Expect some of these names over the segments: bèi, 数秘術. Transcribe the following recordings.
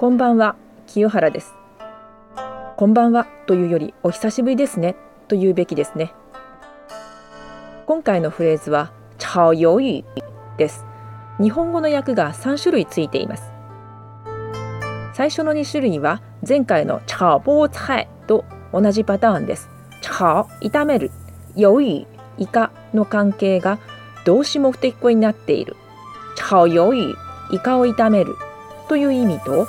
こんばんは、清原です。こんばんはというより、お久しぶりですねというべきですね。今回のフレーズはチャヨイです。日本語の訳が3種類ついています。最初の2種類は前回のチャボー菜と同じパターンです。チャ炒める、ヨイイカの関係が動詞目的語になっている。チャヨイイカを炒めるという意味と、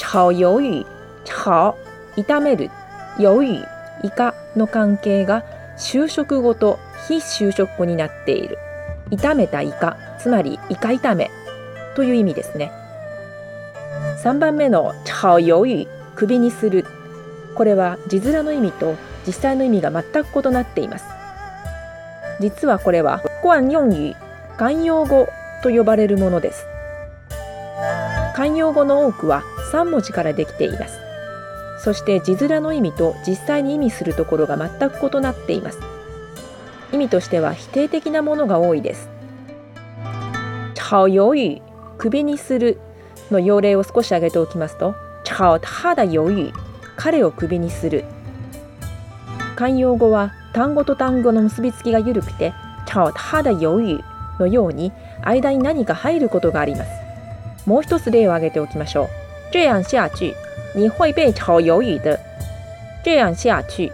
炒鱿魚、炒炒める、鱿魚、イカの関係が修飾語と非修飾語になっている。炒めたイカ、つまりイカ炒めという意味ですね。3番目の炒鱿魚、首にする。これは字面の意味と実際の意味が全く異なっています。実はこれは慣用語、慣用語と呼ばれるものです。慣用語の多くは3文字からできています。そして字面の意味と実際に意味するところが全く異なっています。意味としては否定的なものが多いです。炒鱿魚、首にするの用例を少し挙げておきますと、炒他的鱿魚、彼を首にする。慣用語は単語と単語の結びつきが緩くて、炒他的鱿魚のように間に何か入ることがあります。もう一つ例を挙げておきましょう。这样下去、你会被炒鱿鱼的。这样下去、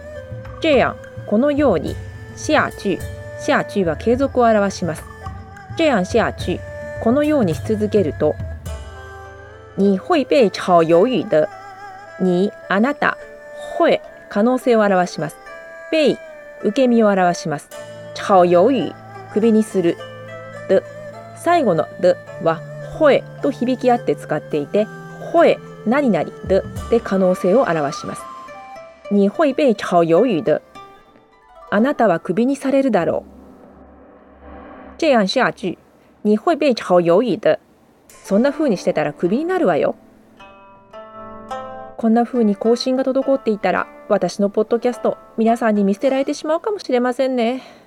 这样このように、下去、下去は継続を表します。这样下去、このようにし続けると、你会被炒鱿鱼的。你、あなた、会、可能性を表します。被、受け身を表します。炒鱿鱼、首にする。的、最後の的は会と響き合って使っていて、会何々的で可能性を表します。你会被炒鱿鱼的。あなたは首にされるだろう。这样下去、你会被炒鱿鱼的。そんな風にしてたら首になるわよ。こんな風に更新が滞っていたら、私のポッドキャスト、皆さんに見捨てられてしまうかもしれませんね。